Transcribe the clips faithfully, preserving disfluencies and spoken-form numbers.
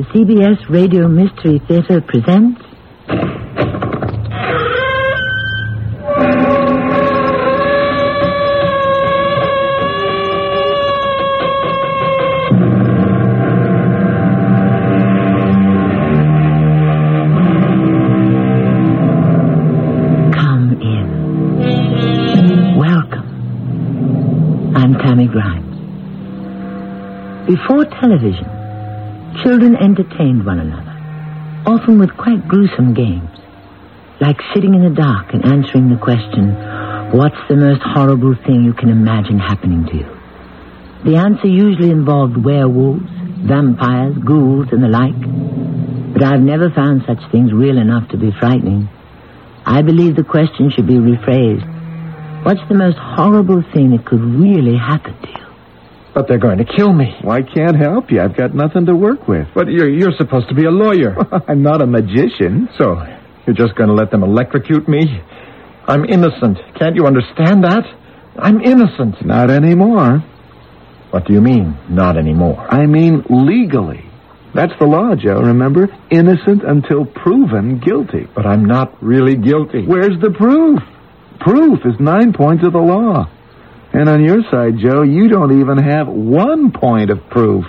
The C B S Radio Mystery Theatre presents... Come in. Welcome. I'm Tammy Grimes. Before television, children entertained one another, often with quite gruesome games, like sitting in the dark and answering the question, what's the most horrible thing you can imagine happening to you? The answer usually involved werewolves, vampires, ghouls, and the like. But I've never found such things real enough to be frightening. I believe the question should be rephrased. What's the most horrible thing that could really happen to you? But they're going to kill me. Well, I can't help you. I've got nothing to work with. But you're, you're supposed to be a lawyer. I'm not a magician. So, you're just going to let them electrocute me? I'm innocent. Can't you understand that? I'm innocent. Not anymore. What do you mean, not anymore? I mean legally. That's the law, Joe, remember? Innocent until proven guilty. But I'm not really guilty. Where's the proof? Proof is nine points of the law. And on your side, Joe, you don't even have one point of proof.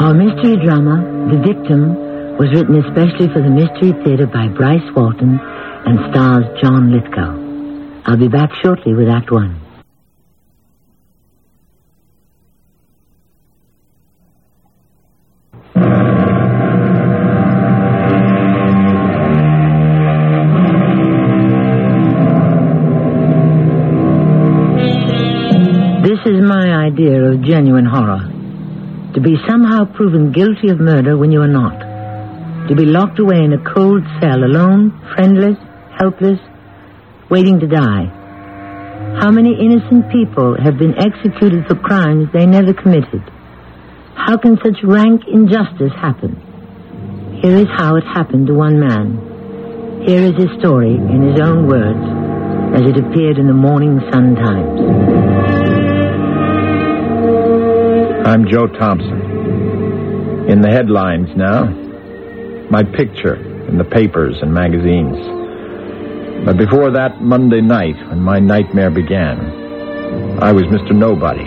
Our mystery drama, The Victim, was written especially for the Mystery Theatre by Bryce Walton and stars John Lithgow. I'll be back shortly with Act One. This is my idea of genuine horror. To be somehow proven guilty of murder when you are not. To be locked away in a cold cell, alone, friendless, helpless, waiting to die. How many innocent people have been executed for crimes they never committed? How can such rank injustice happen? Here is how it happened to one man. Here is his story in his own words, as it appeared in the Morning Sun Times. I'm Joe Thompson. In the headlines now. My picture in the papers and magazines. But before that Monday night, when my nightmare began, I was Mister Nobody,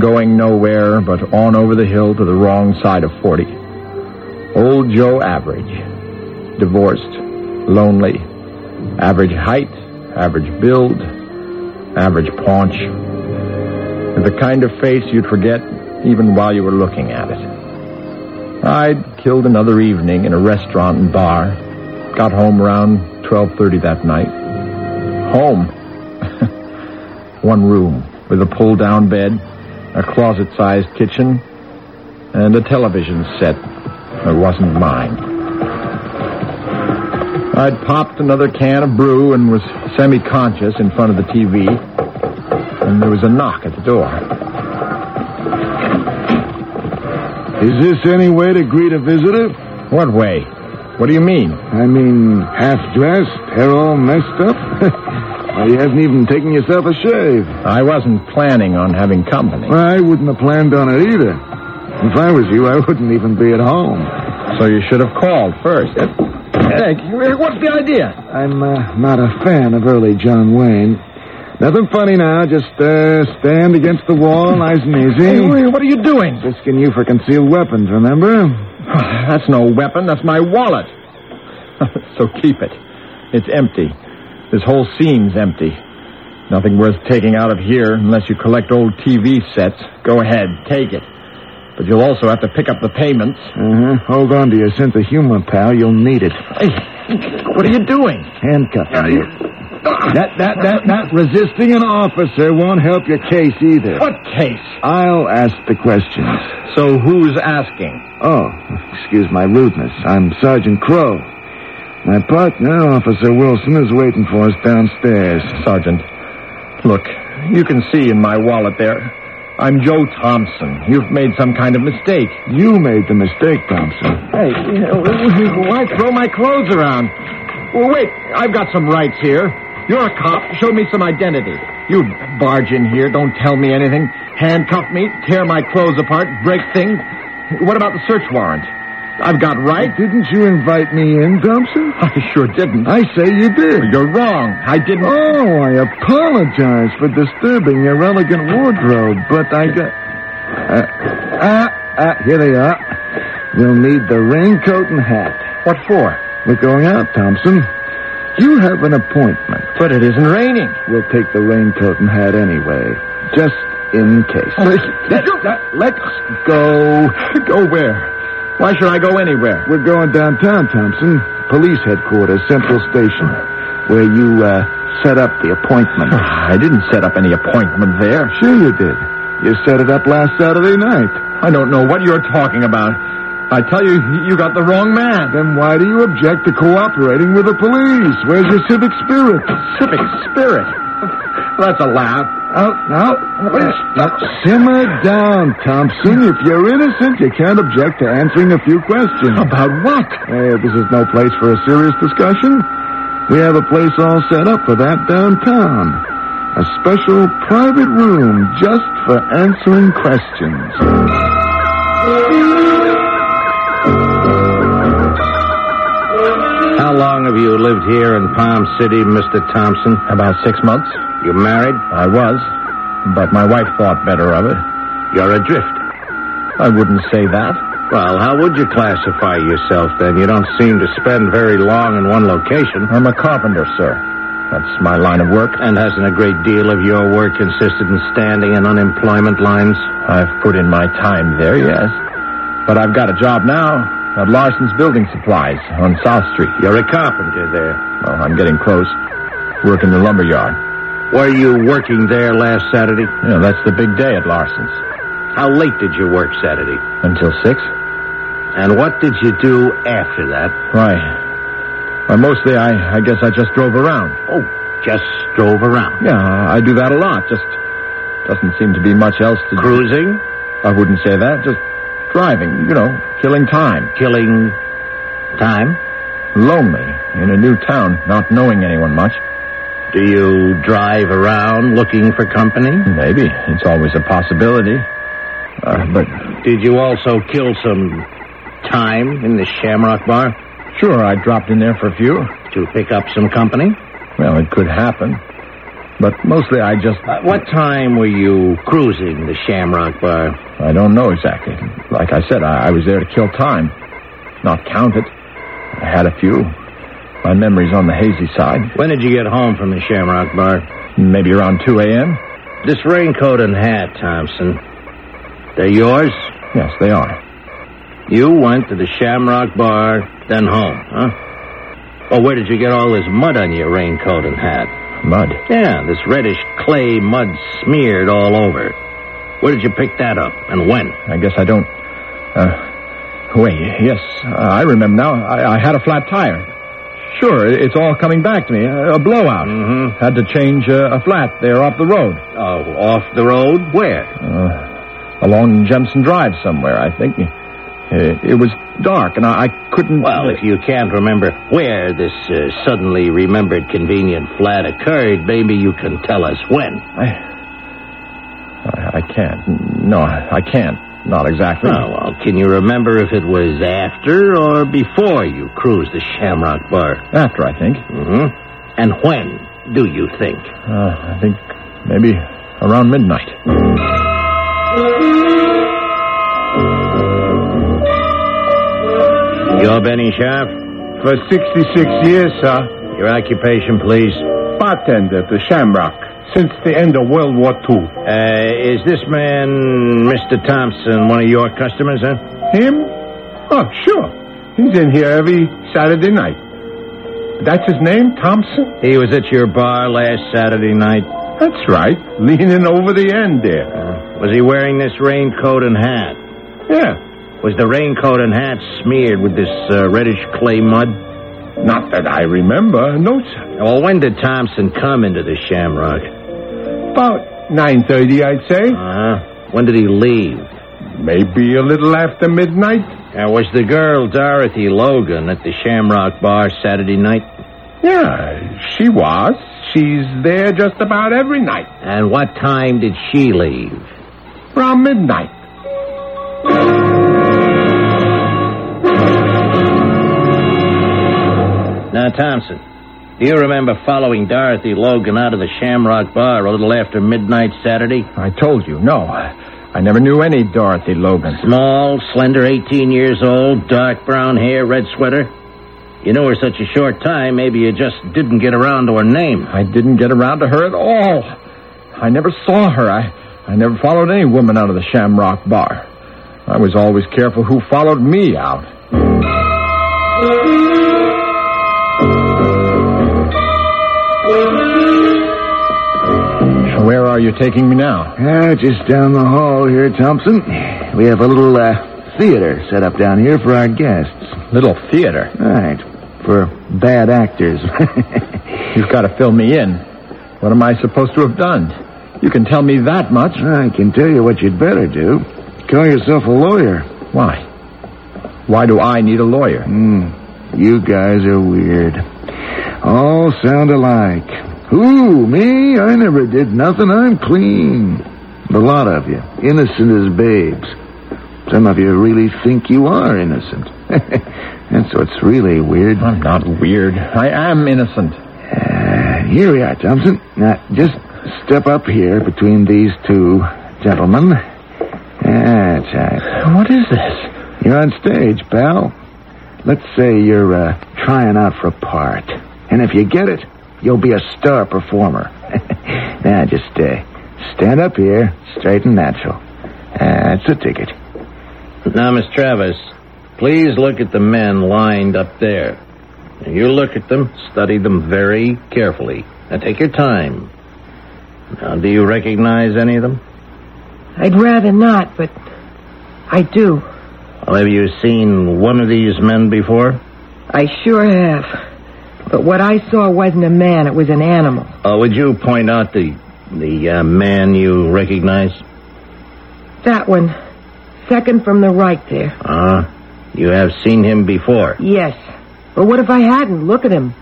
going nowhere but on over the hill to the wrong side of forty. Old Joe Average. Divorced. Lonely. Average height. Average build. Average paunch. The kind of face you'd forget even while you were looking at it. I'd killed another evening in a restaurant and bar. Got home around twelve thirty that night. Home. One room with a pull-down bed, a closet-sized kitchen, and a television set that wasn't mine. I'd popped another can of brew and was semi-conscious in front of the T V. And there was a knock at the door. Is this any way to greet a visitor? What way? What do you mean? I mean, half-dressed, hair all messed up. Why, you haven't even taken yourself a shave. I wasn't planning on having company. Well, I wouldn't have planned on it either. If I was you, I wouldn't even be at home. So you should have called first. Hey, what's the idea? I'm uh, not a fan of early John Wayne. Nothing funny now. Just uh, stand against the wall, nice and easy. Hey, what are you doing? Risking you for concealed weapons, remember? That's no weapon. That's my wallet. So keep it. It's empty. This whole scene's empty. Nothing worth taking out of here unless you collect old T V sets. Go ahead. Take it. But you'll also have to pick up the payments. Uh-huh. Hold on to your sense of humor, pal. You'll need it. Hey, what are you doing? Handcuffing uh, you. That, that, that, that resisting an officer won't help your case either. What case? I'll ask the questions. So who's asking? Oh, excuse my rudeness. I'm Sergeant Crow. My partner, Officer Wilson, is waiting for us downstairs. Sergeant, look, you can see in my wallet there. I'm Joe Thompson. You've made some kind of mistake. You made the mistake, Thompson. Hey, why throw my clothes around? Well, wait, I've got some rights here. You're a cop. Show me some identity. You barge in here. Don't tell me anything. Handcuff me. Tear my clothes apart. Break things. What about the search warrant? I've got right. Didn't you invite me in, Thompson? I sure didn't. I say you did. You're wrong. I didn't. Oh, I apologize for disturbing your elegant wardrobe, but I got... Uh, ah, ah, here they are. You'll need the raincoat and hat. What for? We're going out, Thompson. You have an appointment. But it isn't raining. We'll take the raincoat and hat anyway, just in case. Oh, let's, let's, let's go. Go where? Why should I go anywhere? We're going downtown, Thompson. Police headquarters, Central Station, where you uh, set up the appointment. I didn't set up any appointment there. Sure you did. You set it up last Saturday night. I don't know what you're talking about. I tell you, you got the wrong man. Then why do you object to cooperating with the police? Where's your civic spirit? Civic spirit? That's a laugh. Oh, no. Now, simmer down, Thompson. If you're innocent, you can't object to answering a few questions. About what? Hey, this is no place for a serious discussion. We have a place all set up for that downtown. A special private room just for answering questions. How long have you lived here in Palm City, Mister Thompson? About six months. You married? I was, but my wife thought better of it. You're a drifter. I wouldn't say that. Well, how would you classify yourself, then? You don't seem to spend very long in one location. I'm a carpenter, sir. That's my line of work. And hasn't a great deal of your work consisted in standing in unemployment lines? I've put in my time there, yes. But I've got a job now at Larson's Building Supplies on South Street. You're a carpenter there. Well, I'm getting close. Work in the lumber yard. Were you working there last Saturday? Yeah, that's the big day at Larson's. How late did you work Saturday? Until six. And what did you do after that? Why, well, mostly I, I guess I just drove around. Oh, just drove around. Yeah, I do that a lot. Just doesn't seem to be much else to do. Cruising? I wouldn't say that. Just driving, you know, killing time. Killing time? Lonely, in a new town, not knowing anyone much. Do you drive around looking for company? Maybe. It's always a possibility. Uh, but did you also kill some time in the Shamrock bar? Sure, I dropped in there for a few. To pick up some company? Well, it could happen. But mostly I just... Uh, what time were you cruising the Shamrock bar? I don't know exactly. Like I said, I, I was there to kill time. Not count it. I had a few. My memory's on the hazy side. When did you get home from the Shamrock bar? Maybe around two a.m. This raincoat and hat, Thompson, they're yours? Yes, they are. You went to the Shamrock bar, then home, huh? Well, where did you get all this mud on your raincoat and hat? Mud? Yeah, this reddish clay mud smeared all over. Where did you pick that up, and when? I guess I don't... Uh, wait, yes, uh, I remember now. I, I had a flat tire. Sure, it's all coming back to me. A, a blowout. Mm-hmm. Had to change uh, a flat there off the road. Oh, off the road? Where? Uh, along Jensen Drive somewhere, I think. It, it was dark, and I, I couldn't... Well, if you can't remember where this uh, suddenly remembered convenient flat occurred, maybe you can tell us when. I... I, I can't. No, I, I can't. Not exactly. Oh, well, can you remember if it was after or before you cruised the Shamrock bar? After, I think. Mm-hmm. And when, do you think? Uh, I think maybe around midnight. You're Benny Sharp? For sixty-six years, sir. Your occupation, please? Bartender to Shamrock since the end of World War Two. Uh, is this man, Mister Thompson, one of your customers, huh? Him? Oh, sure. He's in here every Saturday night. That's his name, Thompson? He was at your bar last Saturday night. That's right. Leaning over the end there. Uh, was he wearing this raincoat and hat? Yeah. Was the raincoat and hat smeared with this uh, reddish clay mud? Not that I remember. No, sir. Well, when did Thompson come into the Shamrock? About nine thirty, I'd say. Uh-huh. When did he leave? Maybe a little after midnight. And was the girl Dorothy Logan at the Shamrock bar Saturday night? Yeah, she was. She's there just about every night. And what time did she leave? Around midnight. Now, Thompson, do you remember following Dorothy Logan out of the Shamrock Bar a little after midnight Saturday? I told you, no. I never knew any Dorothy Logan. Small, slender, eighteen years old, dark brown hair, red sweater. You knew her such a short time, maybe you just didn't get around to her name. I didn't get around to her at all. I never saw her. I, I never followed any woman out of the Shamrock Bar. I was always careful who followed me out. Where are you taking me now? Uh, just down the hall here, Thompson. We have a little, uh... theater set up down here for our guests. Little theater? Right. For bad actors. You've got to fill me in. What am I supposed to have done? You can tell me that much. I can tell you what you'd better do. Call yourself a lawyer. Why? Why do I need a lawyer? Mm. You guys are weird. All sound alike. Who? Me? I never did nothing. I'm clean. A lot of you. Innocent as babes. Some of you really think you are innocent. That's what's really weird. I'm not weird. I am innocent. Uh, here we are, Thompson. Now, just step up here between these two gentlemen. That's right. What is this? You're on stage, pal. Let's say you're uh, trying out for a part. And if you get it, you'll be a star performer. Now, just uh, stand up here, straight and natural. That's a ticket. Now, Miss Travis, please look at the men lined up there. You look at them, study them very carefully. Now, take your time. Now, do you recognize any of them? I'd rather not, but I do. Well, have you seen one of these men before? I sure have. But what I saw wasn't a man, it was an animal. Uh, would you point out the, the uh, man you recognize? That one. Second from the right there. Ah, uh, you have seen him before? Yes. But what if I hadn't? Look at him.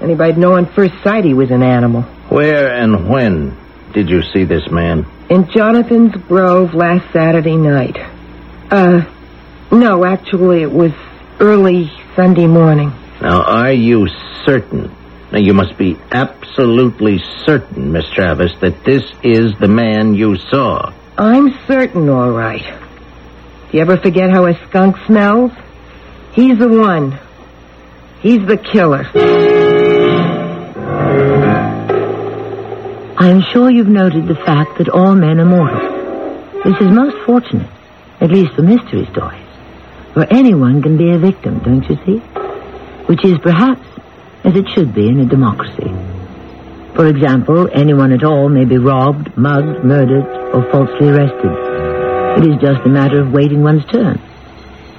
Anybody'd know on first sight he was an animal. Where and when did you see this man? In Jonathan's Grove last Saturday night. Uh, no, actually it was early Sunday morning. Now, are you certain? Now, you must be absolutely certain, Miss Travis, that this is the man you saw. I'm certain, all right. You ever forget how a skunk smells? He's the one. He's the killer. I'm sure you've noted the fact that all men are mortal. This is most fortunate, at least for mystery stories, where anyone can be a victim, don't you see? Which is perhaps as it should be in a democracy. For example, anyone at all may be robbed, mugged, murdered, or falsely arrested. It is just a matter of waiting one's turn.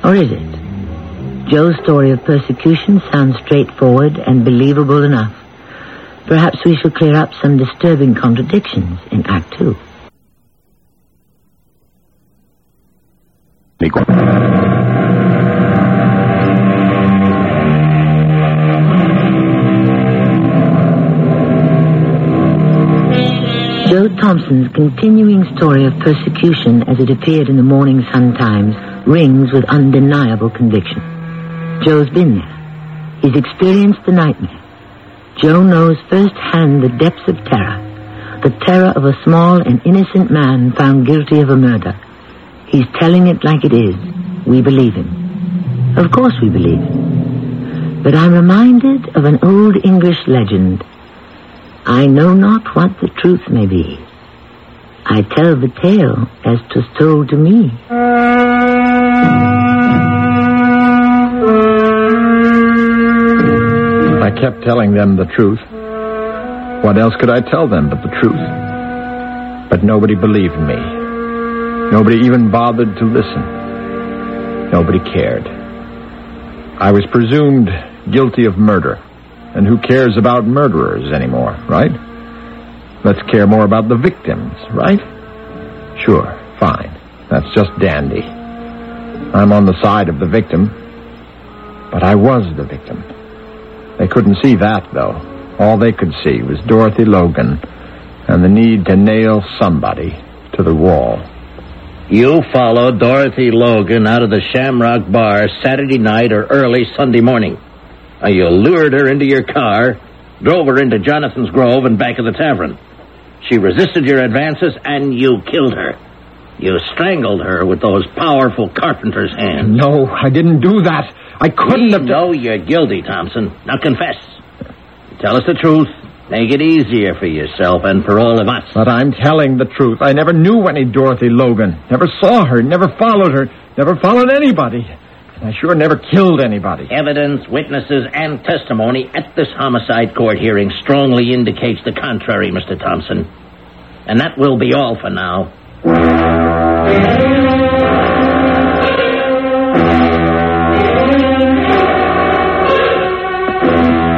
Or is it? Joe's story of persecution sounds straightforward and believable enough. Perhaps we shall clear up some disturbing contradictions in Act Two. Joe Thompson's continuing story of persecution as it appeared in the Morning Sun Times rings with undeniable conviction. Joe's been there. He's experienced the nightmare. Joe knows firsthand the depths of terror, the terror of a small and innocent man found guilty of a murder. He's telling it like it is. We believe him. Of course we believe him. But I'm reminded of an old English legend. I know not what the truth may be. I tell the tale as 'twas told to me. I kept telling them the truth. What else could I tell them but the truth? But nobody believed me. Nobody even bothered to listen. Nobody cared. I was presumed guilty of murder. And who cares about murderers anymore, right? Let's care more about the victims, right? Sure, fine. That's just dandy. I'm on the side of the victim. But I was the victim. They couldn't see that, though. All they could see was Dorothy Logan and the need to nail somebody to the wall. You followed Dorothy Logan out of the Shamrock Bar Saturday night or early Sunday morning. You lured her into your car, drove her into Jonathan's Grove and back of the tavern. She resisted your advances, and you killed her. You strangled her with those powerful carpenter's hands. No, I didn't do that. I couldn't we have... No, d- you're guilty, Thompson. Now confess. Tell us the truth. Make it easier for yourself and for all of us. But I'm telling the truth. I never knew any Dorothy Logan. Never saw her, never followed her, never followed anybody. I sure never killed anybody. Evidence, witnesses, and testimony at this homicide court hearing strongly indicates the contrary, Mister Thompson. And that will be all for now.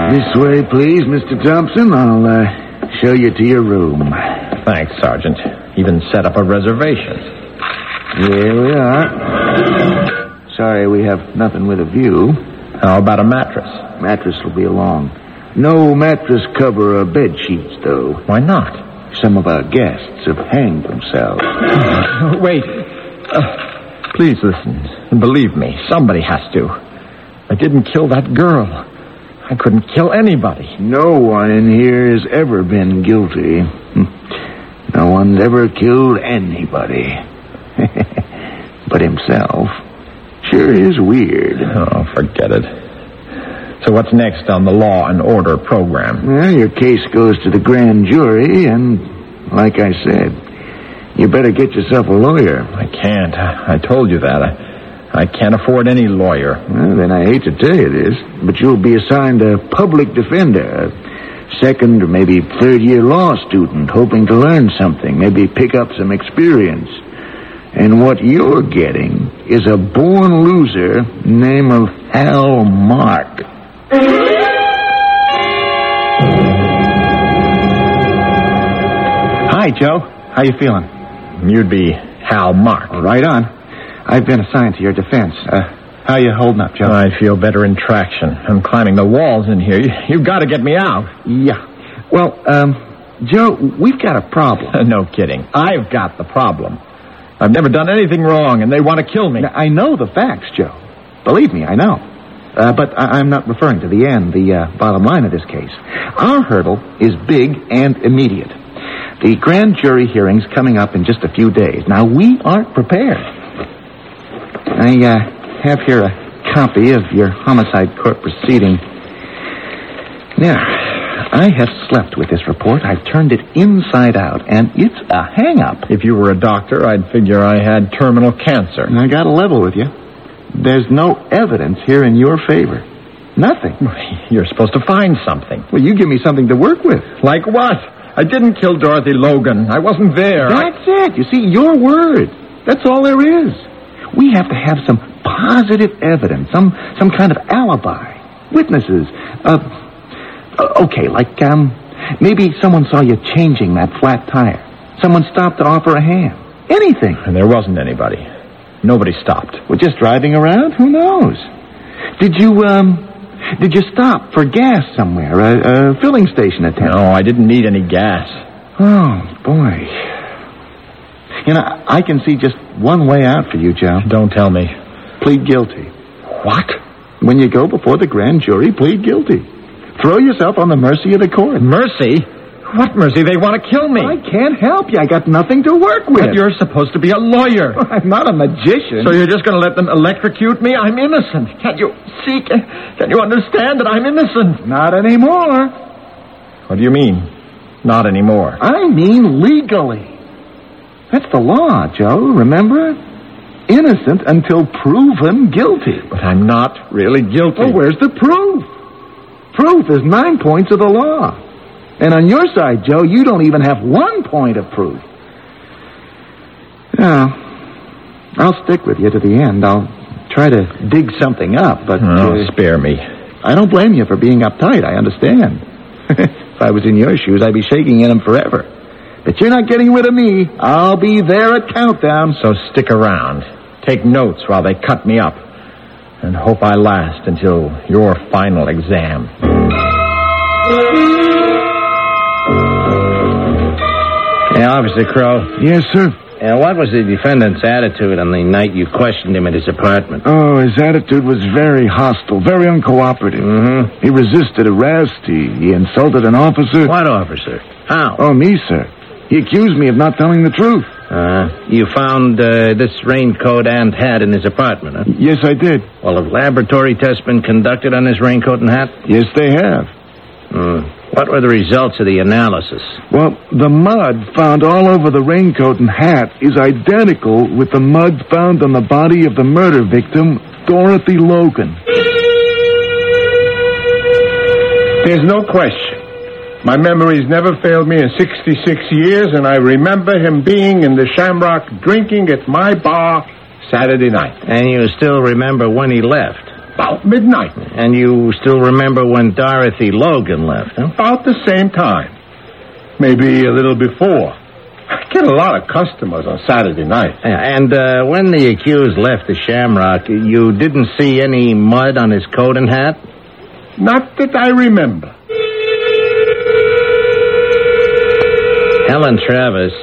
This way, please, Mister Thompson. I'll uh, show you to your room. Thanks, Sergeant. Even set up a reservation. Here we are. Sorry, we have nothing with a view. How about a mattress? Mattress will be along. No mattress cover or bed sheets, though. Why not? Some of our guests have hanged themselves. Oh, wait. Uh, please listen. And believe me, somebody has to. I didn't kill that girl. I couldn't kill anybody. No one in here has ever been guilty. No one's ever killed anybody. But himself. Sure is weird. Oh, forget it. So what's next on the law and order program? Well, your case goes to the grand jury, and like I said, you better get yourself a lawyer. I can't. I, I told you that. I, I can't afford any lawyer. Well, then I hate to tell you this, but you'll be assigned a public defender, a second or maybe third-year law student hoping to learn something, maybe pick up some experience. And what you're getting is a born loser name of Hal Mark. Hi, Joe. How you feeling? You'd be Hal Mark. Right on. I've been assigned to your defense. Uh, how you holding up, Joe? I feel better in traction. I'm climbing the walls in here. You, you've got to get me out. Yeah. Well, um, Joe, we've got a problem. No kidding. I've got the problem. I've never done anything wrong, and they want to kill me. Now, I know the facts, Joe. Believe me, I know. Uh, but I- I'm not referring to the end, the uh, bottom line of this case. Our hurdle is big and immediate. The grand jury hearing's coming up in just a few days. Now, we aren't prepared. I uh, have here a copy of your homicide court proceeding. Now, I have slept with this report. I've turned it inside out, and it's a hang-up. If you were a doctor, I'd figure I had terminal cancer. I got to level with you. There's no evidence here in your favor. Nothing. You're supposed to find something. Well, you give me something to work with. Like what? I didn't kill Dorothy Logan. I wasn't there. That's I... it. You see, your word. That's all there is. We have to have some positive evidence, some some kind of alibi, witnesses, uh... Okay, like, um, maybe someone saw you changing that flat tire. Someone stopped to offer a hand. Anything. And there wasn't anybody. Nobody stopped. We're just driving around? Who knows? Did you, um, did you stop for gas somewhere? A, a filling station attendant? No, I didn't need any gas. Oh, boy. You know, I can see just one way out for you, Joe. Don't tell me. Plead guilty. What? When you go before the grand jury, plead guilty. Throw yourself on the mercy of the court. Mercy? What mercy? They want to kill me. I can't help you. I got nothing to work with. But you're supposed to be a lawyer. Well, I'm not a magician. So you're just going to let them electrocute me? I'm innocent. Can't you see? Can't you understand that I'm innocent? Not anymore. What do you mean, not anymore? I mean legally. That's the law, Joe. Remember? Innocent until proven guilty. But I'm not really guilty. Well, where's the proof? Proof is nine points of the law. And on your side, Joe, you don't even have one point of proof. Now, I'll stick with you to the end. I'll try to dig something up, but... Oh, uh, spare me. I don't blame you for being uptight, I understand. If I was in your shoes, I'd be shaking in them forever. But you're not getting rid of me. I'll be there at countdown. So stick around. Take notes while they cut me up. And hope I last until your final exam. Hey, Officer Crow. Yes, sir? Yeah, what was the defendant's attitude on the night you questioned him at his apartment? Oh, his attitude was very hostile, very uncooperative. Mm-hmm. He resisted arrest. He, he insulted an officer. What officer? How? Oh, me, sir. He accused me of not telling the truth. Uh, you found uh, this raincoat and hat in his apartment, huh? Yes, I did. Well, have laboratory tests been conducted on his raincoat and hat? Yes, they have. Hmm. What were the results of the analysis? Well, the mud found all over the raincoat and hat is identical with the mud found on the body of the murder victim, Dorothy Logan. There's no question. My memory's never failed me in sixty-six years, and I remember him being in the Shamrock drinking at my bar Saturday night. And you still remember when he left? About midnight. And you still remember when Dorothy Logan left, huh? About the same time. Maybe a little before. I get a lot of customers on Saturday night. And uh, when the accused left the Shamrock, you didn't see any mud on his coat and hat? Not that I remember. Helen Travis,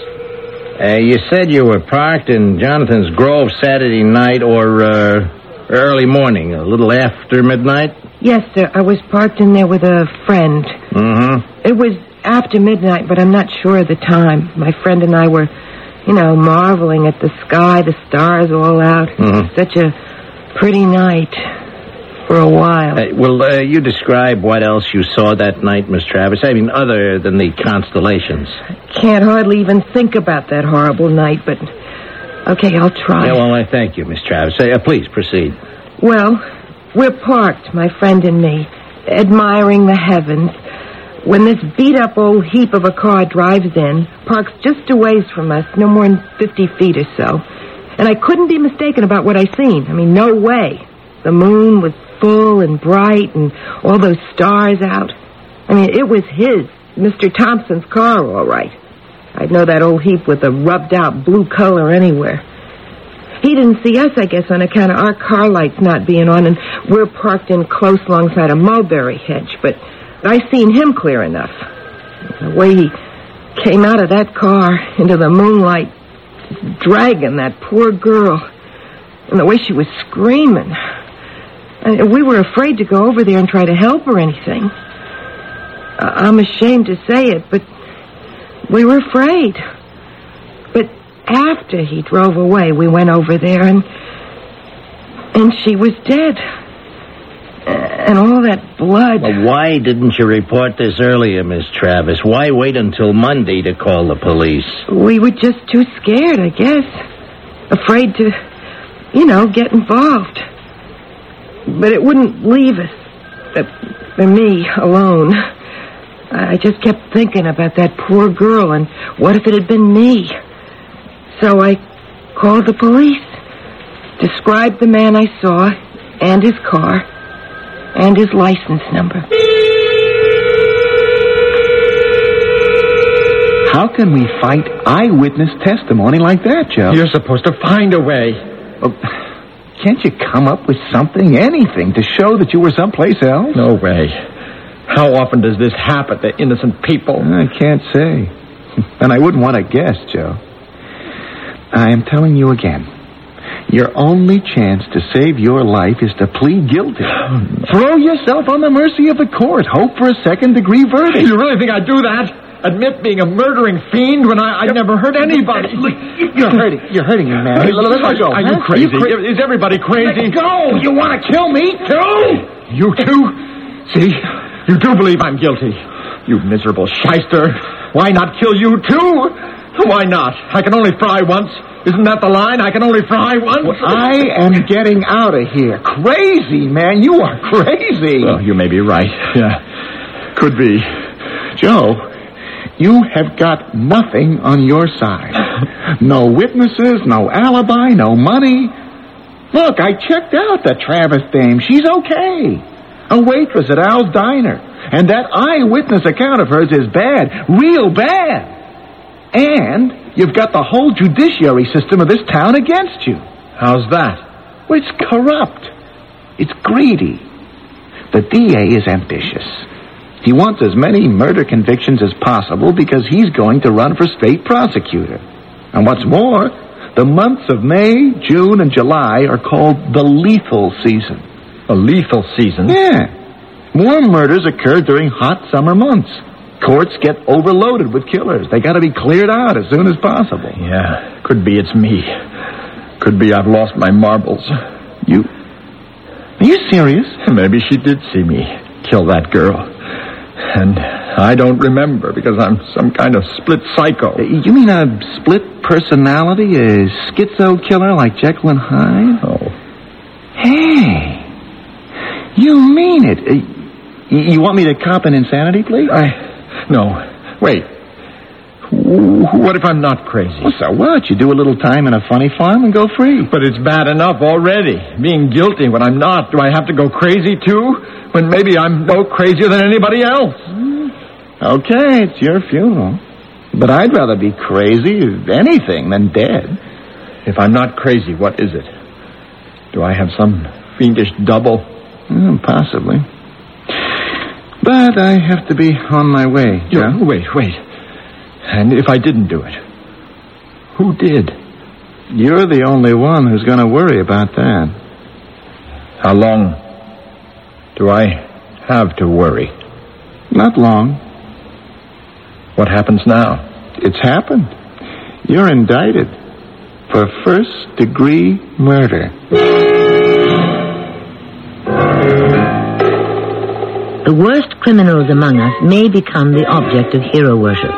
uh, you said you were parked in Jonathan's Grove Saturday night or... Uh, Early morning, a little after midnight? Yes, sir. I was parked in there with a friend. Mm-hmm. It was after midnight, but I'm not sure of the time. My friend and I were, you know, marveling at the sky, the stars all out. Mm-hmm. Such a pretty night for a while. Uh, will uh, you describe what else you saw that night, Miss Travis? I mean, other than the constellations. I can't hardly even think about that horrible night, but... Okay, I'll try. Yeah, well, I thank you, Miss Travis. Uh, please, proceed. Well, we're parked, my friend and me, admiring the heavens, when this beat-up old heap of a car drives in, parks just a ways from us, no more than fifty feet or so. And I couldn't be mistaken about what I seen. I mean, no way. The moon was full and bright and all those stars out. I mean, it was his, Mister Thompson's car, all right. I'd know that old heap with a rubbed-out blue color anywhere. He didn't see us, I guess, on account of our car lights not being on, and we're parked in close alongside a mulberry hedge, but I seen him clear enough. The way he came out of that car into the moonlight, dragging that poor girl, and the way she was screaming. We were afraid to go over there and try to help or anything. I'm ashamed to say it, but... we were afraid. But after he drove away, we went over there, and and she was dead. And all that blood. Well, why didn't you report this earlier, Miss Travis? Why wait until Monday to call the police? We were just too scared, I guess. Afraid to, you know, get involved. But it wouldn't leave us, uh, me, alone. I just kept thinking about that poor girl, and what if it had been me? So I called the police, described the man I saw, and his car, and his license number. How can we fight eyewitness testimony like that, Joe? You're supposed to find a way. Well, can't you come up with something, anything, to show that you were someplace else? No way. How often does this happen to innocent people? I can't say. And I wouldn't want to guess, Joe. I am telling you again. Your only chance to save your life is to plead guilty. Throw yourself on the mercy of the court. Hope for a second-degree verdict. You really think I'd do that? Admit being a murdering fiend when I, I never hurt anybody. You're hurting. You're hurting me, man. Let us go. Are you crazy? You cra- is everybody crazy? Let go! You want to kill me, too? You, too? See? You do believe I'm guilty. You miserable shyster. Why not kill you, too? Why not? I can only fry once. Isn't that the line? I can only fry once. Well, I am getting out of here. Crazy, man. You are crazy. Well, you may be right. Yeah. Could be. Joe, you have got nothing on your side. No witnesses, no alibi, no money. Look, I checked out the Travis dame. She's okay. A waitress at Al's Diner. And that eyewitness account of hers is bad. Real bad. And you've got the whole judiciary system of this town against you. How's that? Well, it's corrupt. It's greedy. The D A is ambitious. He wants as many murder convictions as possible because he's going to run for state prosecutor. And what's more, the months of May, June, and July are called the lethal season. A lethal season? Yeah. More murders occur during hot summer months. Courts get overloaded with killers. They got to be cleared out as soon as possible. Yeah, could be it's me. Could be I've lost my marbles. You... Are you serious? Maybe she did see me kill that girl. And I don't remember because I'm some kind of split psycho. You mean a split personality? A schizo killer like Jekyll and Hyde? Oh. Hey. You mean it. You want me to cop an insanity plea? I... No. Wait. What if I'm not crazy? Well, so what? You do a little time in a funny farm and go free. But it's bad enough already. Being guilty when I'm not. Do I have to go crazy, too? When maybe I'm no crazier than anybody else. Okay, it's your funeral. But I'd rather be crazy of anything than dead. If I'm not crazy, what is it? Do I have some fiendish double? Mm, possibly. But I have to be on my way. Yeah, no, wait, wait. And if I didn't do it, who did? You're the only one who's going to worry about that. How long do I have to worry? Not long. What happens now? It's happened. You're indicted for first-degree murder. The worst criminals among us may become the object of hero worship.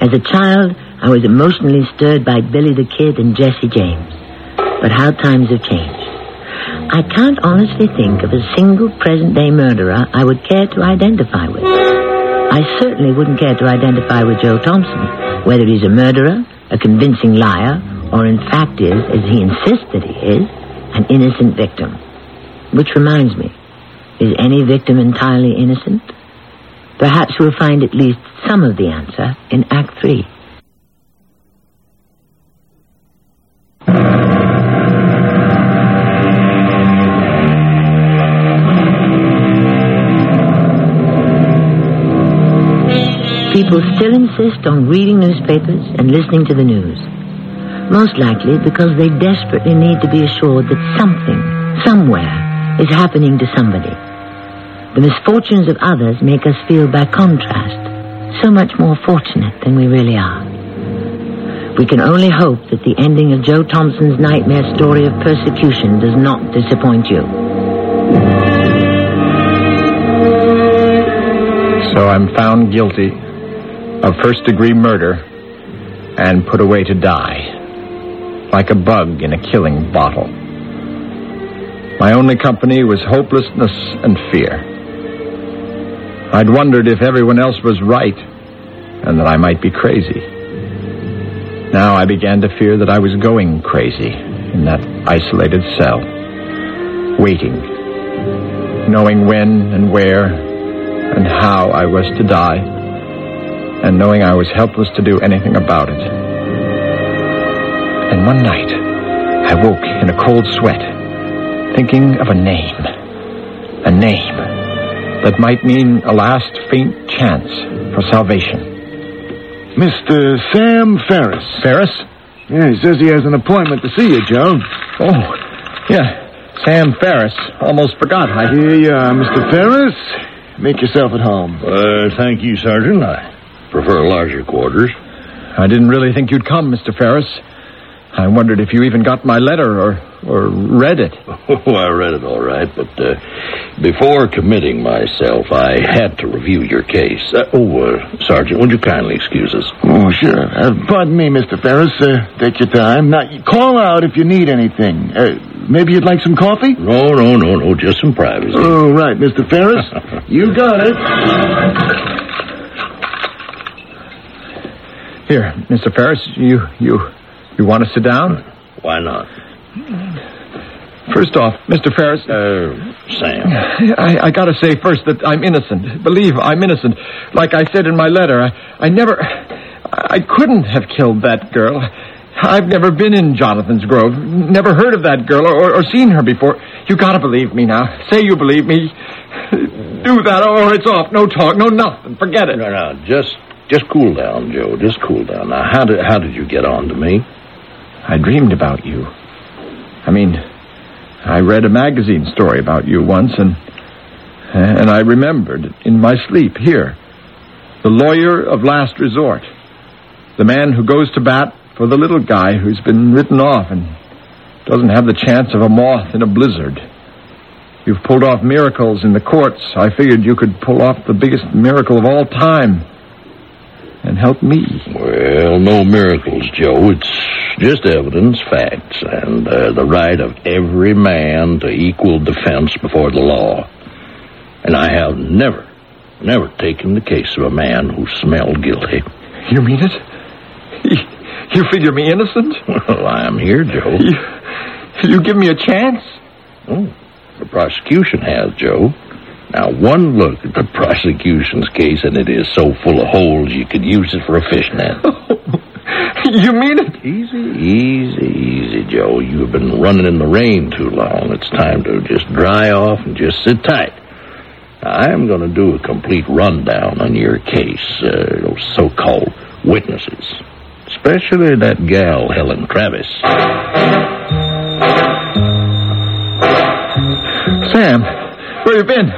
As a child, I was emotionally stirred by Billy the Kid and Jesse James. But how times have changed. I can't honestly think of a single present-day murderer I would care to identify with. I certainly wouldn't care to identify with Joe Thompson, whether he's a murderer, a convincing liar, or in fact is, as he insists that he is, an innocent victim. Which reminds me, is any victim entirely innocent? Perhaps we'll find at least some of the answer in Act Three. People still insist on reading newspapers and listening to the news. Most likely because they desperately need to be assured that something, somewhere, is happening to somebody. The misfortunes of others make us feel, by contrast, so much more fortunate than we really are. We can only hope that the ending of Joe Thompson's nightmare story of persecution does not disappoint you. So I'm found guilty of first-degree murder and put away to die, like a bug in a killing bottle. My only company was hopelessness and fear. I'd wondered if everyone else was right and that I might be crazy. Now I began to fear that I was going crazy in that isolated cell, waiting, knowing when and where and how I was to die, and knowing I was helpless to do anything about it. And one night, I woke in a cold sweat, thinking of a name, a name. That might mean a last faint chance for salvation. Mister Sam Ferris. Ferris? Yeah, he says he has an appointment to see you, Joe. Oh, yeah. Sam Ferris. Almost forgot. I... Here you are, Mister Ferris. Make yourself at home. Uh, thank you, Sergeant. I prefer larger quarters. I didn't really think you'd come, Mister Ferris. I wondered if you even got my letter or... Or read it. Oh, I read it all right, but uh, before committing myself, I had to review your case. Uh, oh, uh, Sergeant, would you kindly excuse us? Oh, sure. Uh, pardon me, Mister Ferris. Uh, take your time. Now, call out if you need anything. Uh, maybe you'd like some coffee? No, no, no, no. Just some privacy. Oh, right, Mister Ferris. You got it. Here, Mister Ferris, you, you, you want to sit down? Why not? First off, Mister Ferris... Uh, Sam. I, I gotta say first that I'm innocent. Believe I'm innocent. Like I said in my letter, I, I never... I couldn't have killed that girl. I've never been in Jonathan's Grove. Never heard of that girl or, or seen her before. You gotta believe me now. Say you believe me. Do that or it's off. No talk, no nothing. Forget it. No, no, just just cool down, Joe. Just cool down. Now, how did, how did you get on to me? I dreamed about you. I mean, I read a magazine story about you once, and and I remembered in my sleep here. The lawyer of last resort. The man who goes to bat for the little guy who's been written off and doesn't have the chance of a moth in a blizzard. You've pulled off miracles in the courts. I figured you could pull off the biggest miracle of all time and help me. Well, no miracles, Joe. It's just evidence, facts, and uh, the right of every man to equal defense before the law. And I have never, never taken the case of a man who smelled guilty. You mean it? You figure me innocent? Well, I'm here, Joe. You, you give me a chance? Oh, the prosecution has, Joe. Now, one look at the prosecution's case, and it is so full of holes you could use it for a fishnet. You mean it? Easy, easy, easy, Joe. You have been running in the rain too long. It's time to just dry off and just sit tight. I'm going to do a complete rundown on your case, uh, those so-called witnesses, especially that gal, Helen Travis. Sam, where you been?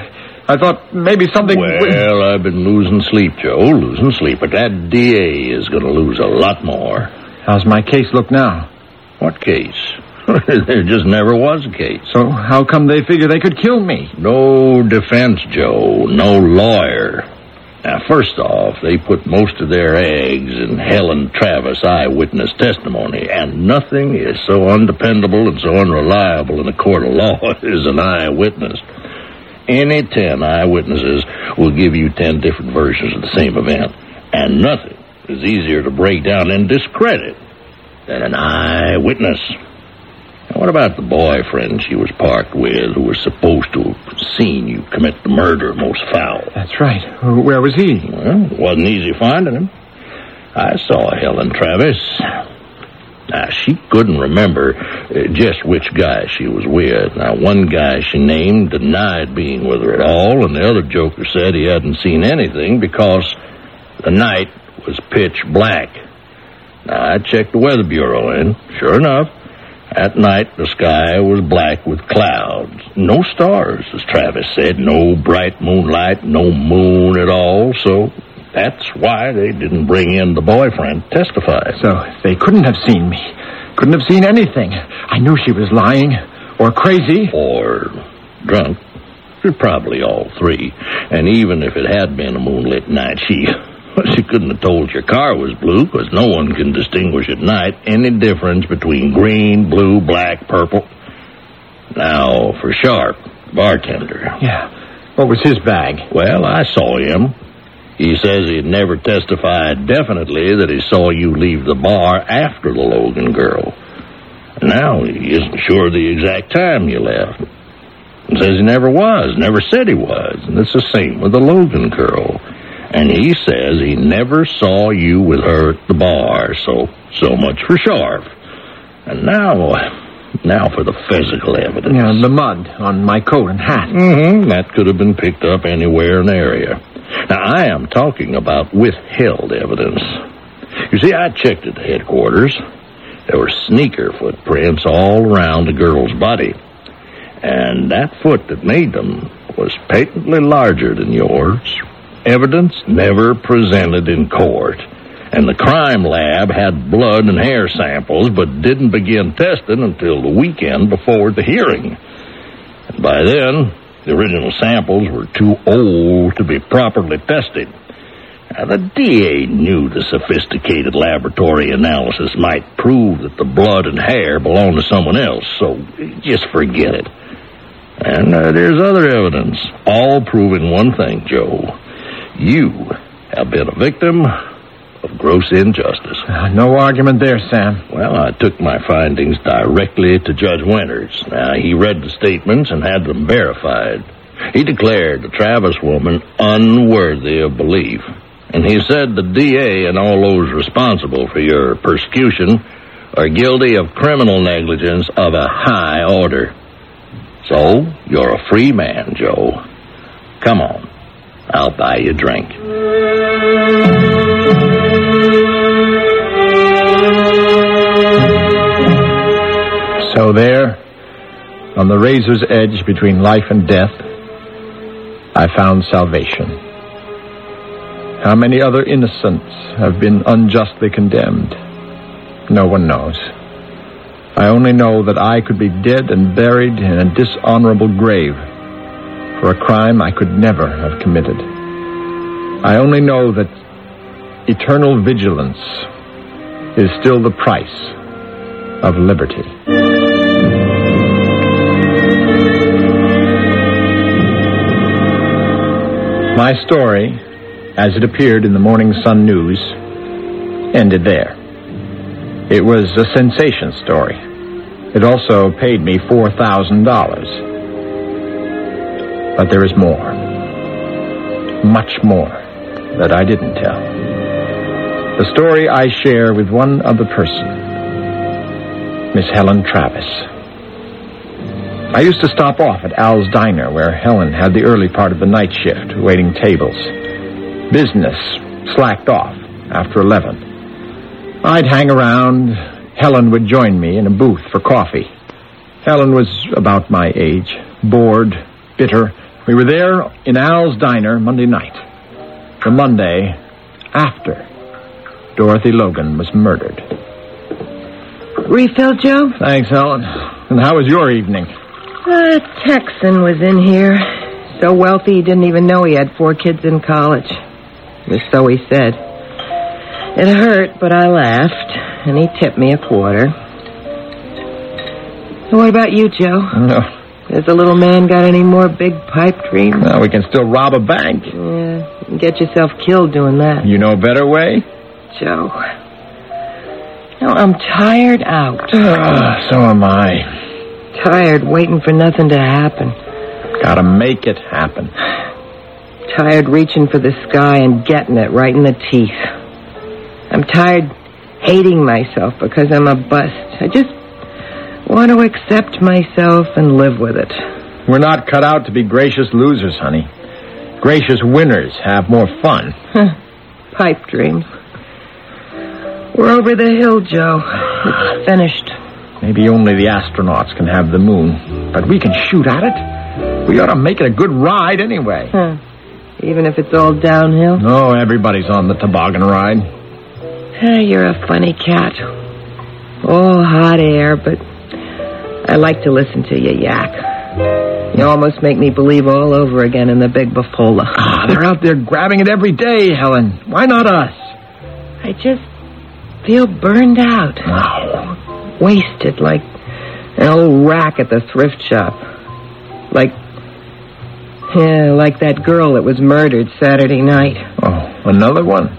I thought maybe something... Well, I've been losing sleep, Joe, losing sleep, but that D A is going to lose a lot more. How's my case look now? What case? There just never was a case. So how come they figure they could kill me? No defense, Joe. No lawyer. Now, first off, they put most of their eggs in Helen Travis eyewitness testimony, and nothing is so undependable and so unreliable in a court of law as an eyewitness. Any ten eyewitnesses will give you ten different versions of the same event, and nothing is easier to break down and discredit than an eyewitness. What about the boyfriend she was parked with who was supposed to have seen you commit the murder most foul? That's right. Where was he? Well, it wasn't easy finding him. I saw Helen Travis. Now, she couldn't remember uh, just which guy she was with. Now, one guy she named denied being with her at all, and the other joker said he hadn't seen anything because the night was pitch black. Now, I checked the Weather Bureau, and sure enough, at night, the sky was black with clouds. No stars, as Travis said. No bright moonlight, no moon at all. So that's why they didn't bring in the boyfriend to testify. So they couldn't have seen me. Couldn't have seen anything. I knew she was lying or crazy. Or drunk. Probably all three. And even if it had been a moonlit night, she... She couldn't have told your car was blue because no one can distinguish at night any difference between green, blue, black, purple. Now, for Sharp, bartender. Yeah. What was his bag? Well, I saw him. He says he'd never testified definitely that he saw you leave the bar after the Logan girl. Now, he isn't sure the exact time you left. He says he never was, never said he was. And it's the same with the Logan girl. And he says he never saw you with her at the bar, so so much for Sharp. And now, now for the physical evidence. Yeah, the mud on my coat and hat. Mm-hmm. That could have been picked up anywhere in the area. Now, I am talking about withheld evidence. You see, I checked at the headquarters. There were sneaker footprints all around the girl's body. And that foot that made them was patently larger than yours. Evidence never presented in court. And the crime lab had blood and hair samples, but didn't begin testing until the weekend before the hearing. And by then, the original samples were too old to be properly tested. Now, the D A knew the sophisticated laboratory analysis might prove that the blood and hair belonged to someone else, so just forget it. And uh, there's other evidence, all proving one thing, Joe. You have been a victim of gross injustice. Uh, no argument there, Sam. Well, I took my findings directly to Judge Winters. Now, he read the statements and had them verified. He declared the Travis woman unworthy of belief. And he said the D A and all those responsible for your persecution are guilty of criminal negligence of a high order. So, you're a free man, Joe. Come on. I'll buy you a drink. So there, on the razor's edge between life and death, I found salvation. How many other innocents have been unjustly condemned? No one knows. I only know that I could be dead and buried in a dishonorable grave for a crime I could never have committed. I only know that eternal vigilance is still the price of liberty. My story, as it appeared in the Morning Sun News, ended there. It was a sensation story. It also paid me four thousand dollars. But there is more. Much more that I didn't tell. The story I share with one other person, Miss Helen Travis. I used to stop off at Al's Diner, where Helen had the early part of the night shift, waiting tables. Business slacked off after eleven. I'd hang around. Helen would join me in a booth for coffee. Helen was about my age, bored, bitter. We were there in Al's Diner Monday night, the Monday after Dorothy Logan was murdered. Refill, Joe? Thanks, Helen. And how was your evening? A Texan was in here. So wealthy he didn't even know he had four kids in college. Or so he said. It hurt, but I laughed, and he tipped me a quarter. So what about you, Joe? No. Has the little man got any more big pipe dreams? Well, we can still rob a bank. Yeah, you can get yourself killed doing that. You know a better way? Joe. No, I'm tired out. Uh, so am I. Tired waiting for nothing to happen. Gotta make it happen. Tired reaching for the sky and getting it right in the teeth. I'm tired hating myself because I'm a bust. I just want to accept myself and live with it. We're not cut out to be gracious losers, honey. Gracious winners have more fun. Huh. Pipe dreams. We're over the hill, Joe. It's finished. Maybe only the astronauts can have the moon, but we can shoot at it. We ought to make it a good ride anyway. Huh. Even if it's all downhill? No, everybody's on the toboggan ride. You're a funny cat. Oh, hot air, but I like to listen to you yak. You almost make me believe all over again in the big bufola. Ah, they're out there grabbing it every day, Helen. Why not us? I just feel burned out. Wow. Wasted like an old rack at the thrift shop. Like, yeah, like that girl that was murdered Saturday night. Oh, another one?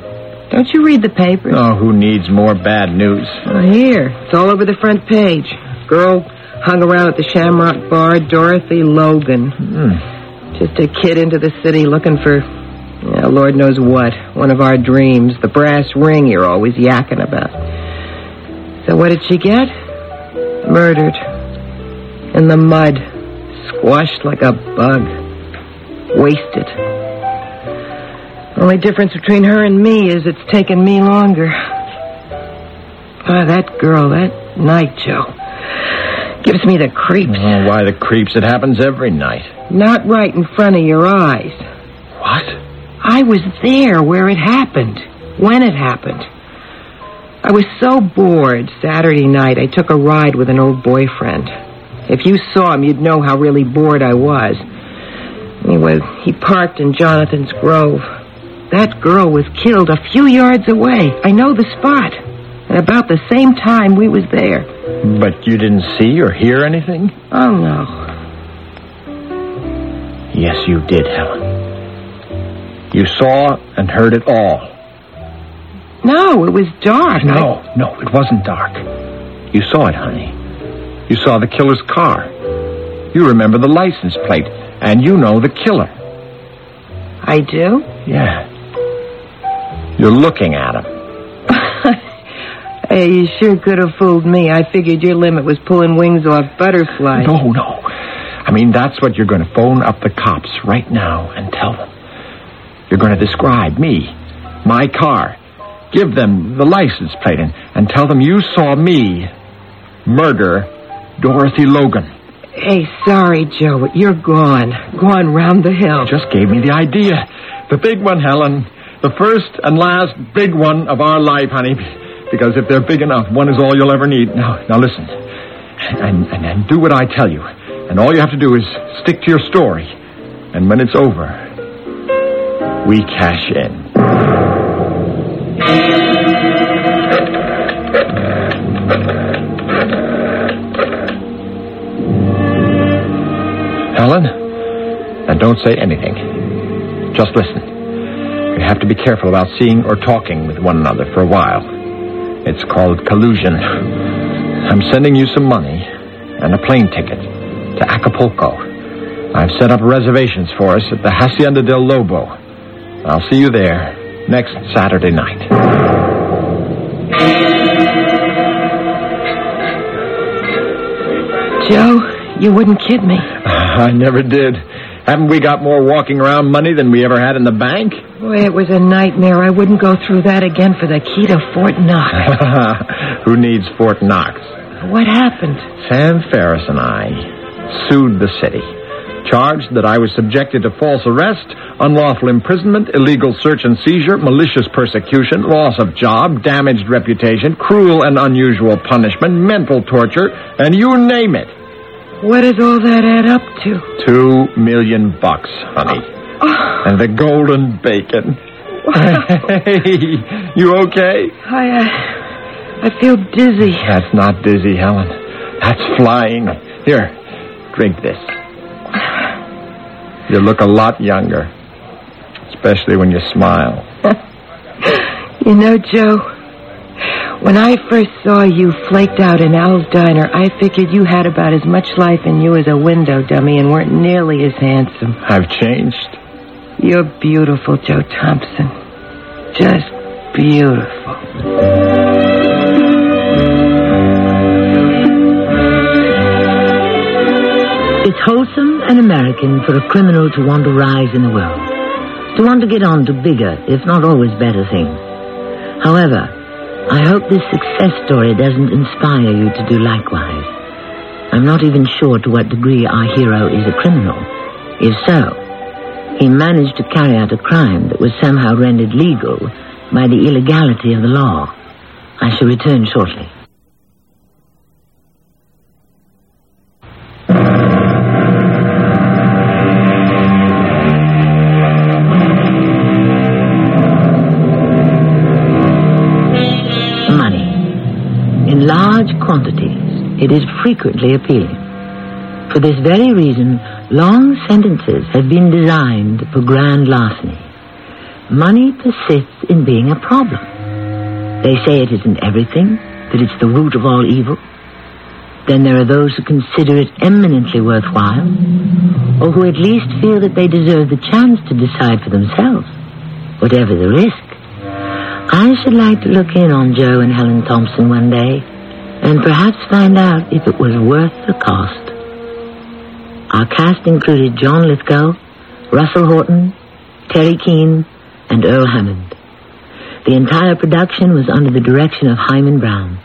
Don't you read the papers? Oh, who needs more bad news? Oh, here. It's all over the front page. Girl hung around at the Shamrock bar, Dorothy Logan. Mm. Just a kid into the city looking for, you know, Lord knows what, one of our dreams, the brass ring you're always yakking about. So what did she get? Murdered. In the mud. Squashed like a bug. Wasted. Only difference between her and me is it's taken me longer. Ah, oh, that girl, that night, Joe, gives me the creeps. Oh, why the creeps? It happens every night. Not right in front of your eyes. What? I was there where it happened, when it happened. I was so bored Saturday night, I took a ride with an old boyfriend. If you saw him, you'd know how really bored I was. Anyway, he parked in Jonathan's Grove. That girl was killed a few yards away. I know the spot. And about the same time we was there. But you didn't see or hear anything? Oh, no. Yes, you did, Helen. You saw and heard it all. No, it was dark. No, I... no, it wasn't dark. You saw it, honey. You saw the killer's car. You remember the license plate. And you know the killer. I do? Yeah. You're looking at him. Hey, you sure could have fooled me. I figured your limit was pulling wings off butterflies. No, no. I mean, that's what you're going to phone up the cops right now and tell them. You're going to describe me, my car, give them the license plate, and, and tell them you saw me murder Dorothy Logan. Hey, sorry, Joe, you're gone. Gone round the hill. You just gave me the idea. The big one, Helen. The first and last big one of our life, honey. Because if they're big enough, one is all you'll ever need. Now, now listen. And, and, and do what I tell you. And all you have to do is stick to your story. And when it's over, we cash in. Helen, and don't say anything. Just listen. You have to be careful about seeing or talking with one another for a while. It's called collusion. I'm sending you some money and a plane ticket to Acapulco. I've set up reservations for us at the Hacienda del Lobo. I'll see you there next Saturday night. Joe, you wouldn't kid me. I never did. Haven't we got more walking around money than we ever had in the bank? Boy, it was a nightmare. I wouldn't go through that again for the key to Fort Knox. Who needs Fort Knox? What happened? Sam Ferris and I sued the city, charged that I was subjected to false arrest, unlawful imprisonment, illegal search and seizure, malicious persecution, loss of job, damaged reputation, cruel and unusual punishment, mental torture, and you name it. What does all that add up to? Two million bucks, honey. Oh. Oh. And the golden bacon. Wow. Hey, you okay? I, uh, I feel dizzy. That's not dizzy, Helen. That's flying. Here, drink this. You look a lot younger, especially when you smile. You know, Joe, when I first saw you flaked out in Al's Diner, I figured you had about as much life in you as a window dummy and weren't nearly as handsome. I've changed. You're beautiful, Joe Thompson. Just beautiful. It's wholesome and American for a criminal to want to rise in the world, to want to get on to bigger, if not always better things. However, I hope this success story doesn't inspire you to do likewise. I'm not even sure to what degree our hero is a criminal. If so, he managed to carry out a crime that was somehow rendered legal by the illegality of the law. I shall return shortly. Quantities, it is frequently appealing. For this very reason, long sentences have been designed for grand larceny. Money persists in being a problem. They say it isn't everything, that it's the root of all evil. Then there are those who consider it eminently worthwhile, or who at least feel that they deserve the chance to decide for themselves, whatever the risk. I should like to look in on Joe and Helen Thompson one day, and perhaps find out if it was worth the cost. Our cast included John Lithgow, Russell Horton, Terry Keane, and Earl Hammond. The entire production was under the direction of Hyman Brown.